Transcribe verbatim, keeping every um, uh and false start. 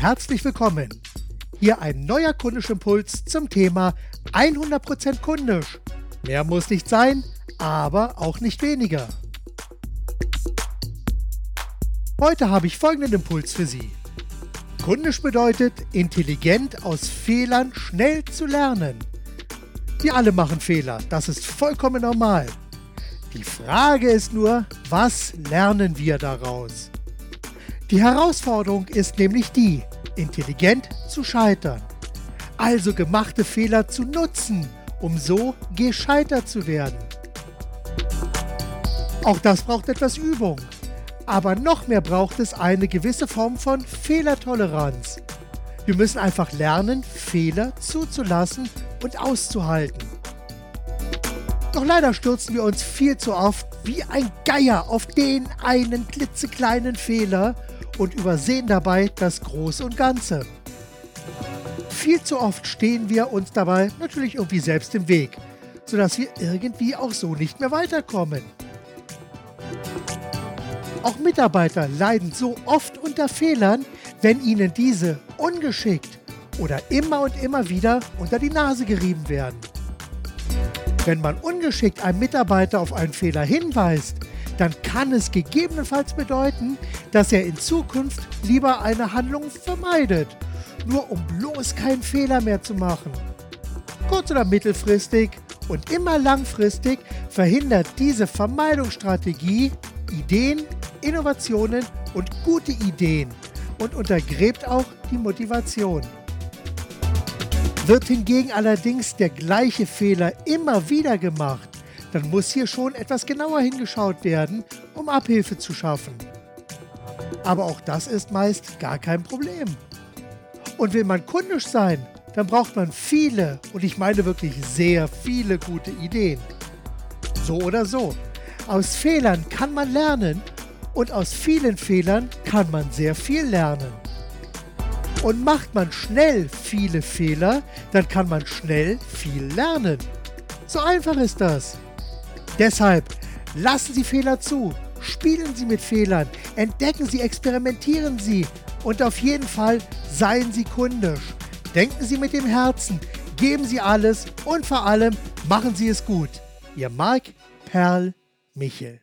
herzlich willkommen. Hier ein neuer Kundischimpuls zum Thema hundert Prozent kundisch. Mehr muss nicht sein, aber auch nicht weniger. Heute habe ich folgenden Impuls für Sie. Kundisch bedeutet, intelligent aus Fehlern schnell zu lernen. Wir alle machen Fehler, das ist vollkommen normal. Die Frage ist nur, was lernen wir daraus? Die Herausforderung ist nämlich die, intelligent zu scheitern. Also gemachte Fehler zu nutzen, um so gescheitert zu werden. Auch das braucht etwas Übung. Aber noch mehr braucht es eine gewisse Form von Fehlertoleranz. Wir müssen einfach lernen, Fehler zuzulassen und auszuhalten. Doch leider stürzen wir uns viel zu oft wie ein Geier auf den einen klitzekleinen Fehler und übersehen dabei das Große und Ganze. Viel zu oft stehen wir uns dabei natürlich irgendwie selbst im Weg, sodass wir irgendwie auch so nicht mehr weiterkommen. Auch Mitarbeiter leiden so oft unter Fehlern, wenn ihnen diese ungeschickt oder immer und immer wieder unter die Nase gerieben werden. Wenn man ungeschickt einem Mitarbeiter auf einen Fehler hinweist, dann kann es gegebenenfalls bedeuten, dass er in Zukunft lieber eine Handlung vermeidet, nur um bloß keinen Fehler mehr zu machen. Kurz- oder mittelfristig und immer langfristig verhindert diese Vermeidungsstrategie Ideen, Innovationen und gute Ideen und untergräbt auch die Motivation. Wird hingegen allerdings der gleiche Fehler immer wieder gemacht, dann muss hier schon etwas genauer hingeschaut werden, um Abhilfe zu schaffen. Aber auch das ist meist gar kein Problem. Und will man kundisch sein, dann braucht man viele, und ich meine wirklich sehr viele gute Ideen. So oder so. Aus Fehlern kann man lernen und aus vielen Fehlern kann man sehr viel lernen. Und macht man schnell viele Fehler, dann kann man schnell viel lernen. So einfach ist das. Deshalb lassen Sie Fehler zu, spielen Sie mit Fehlern, entdecken Sie, experimentieren Sie und auf jeden Fall seien Sie kundisch. Denken Sie mit dem Herzen, geben Sie alles und vor allem machen Sie es gut. Ihr Marc Perl Michel.